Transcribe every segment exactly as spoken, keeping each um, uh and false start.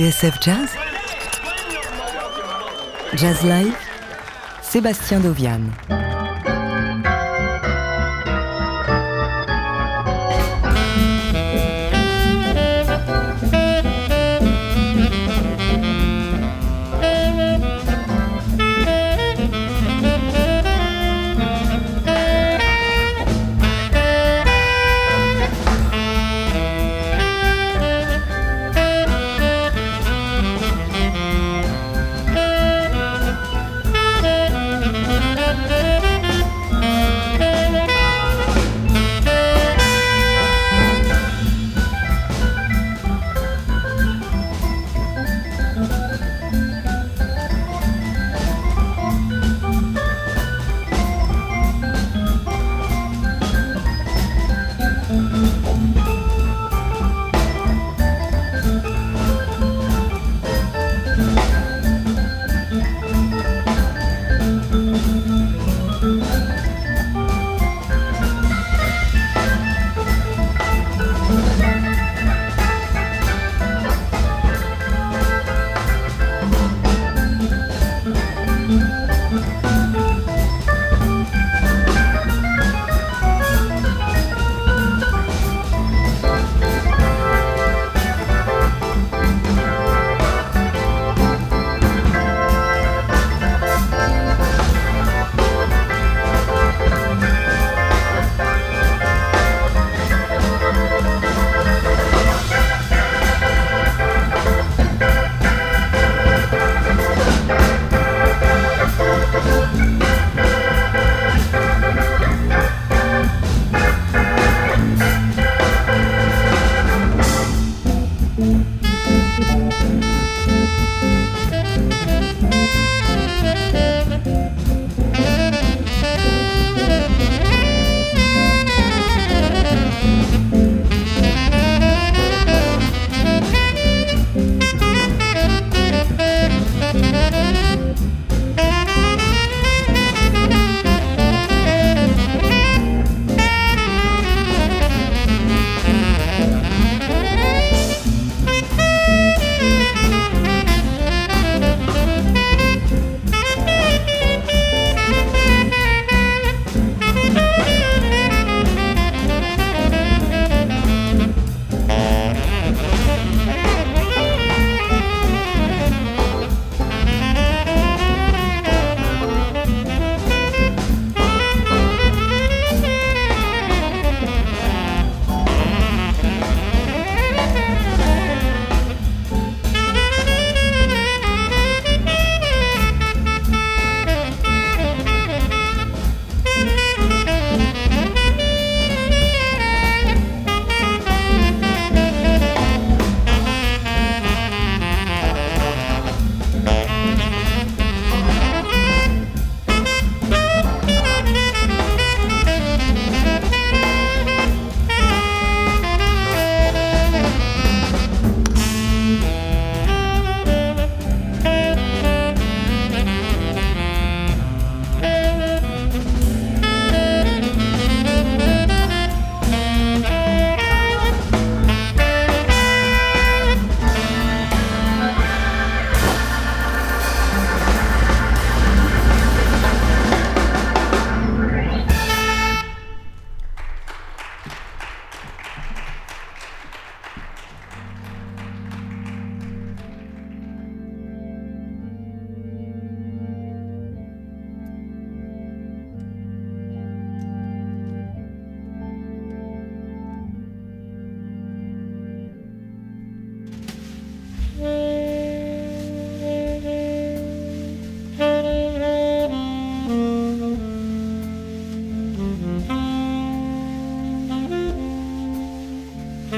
T S F Jazz, Jazz Live, Sébastien Doviane. Thank you.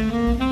Thank you.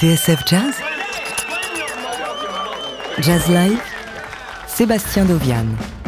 T S F Jazz, Jazz Live, Sébastien Doviane.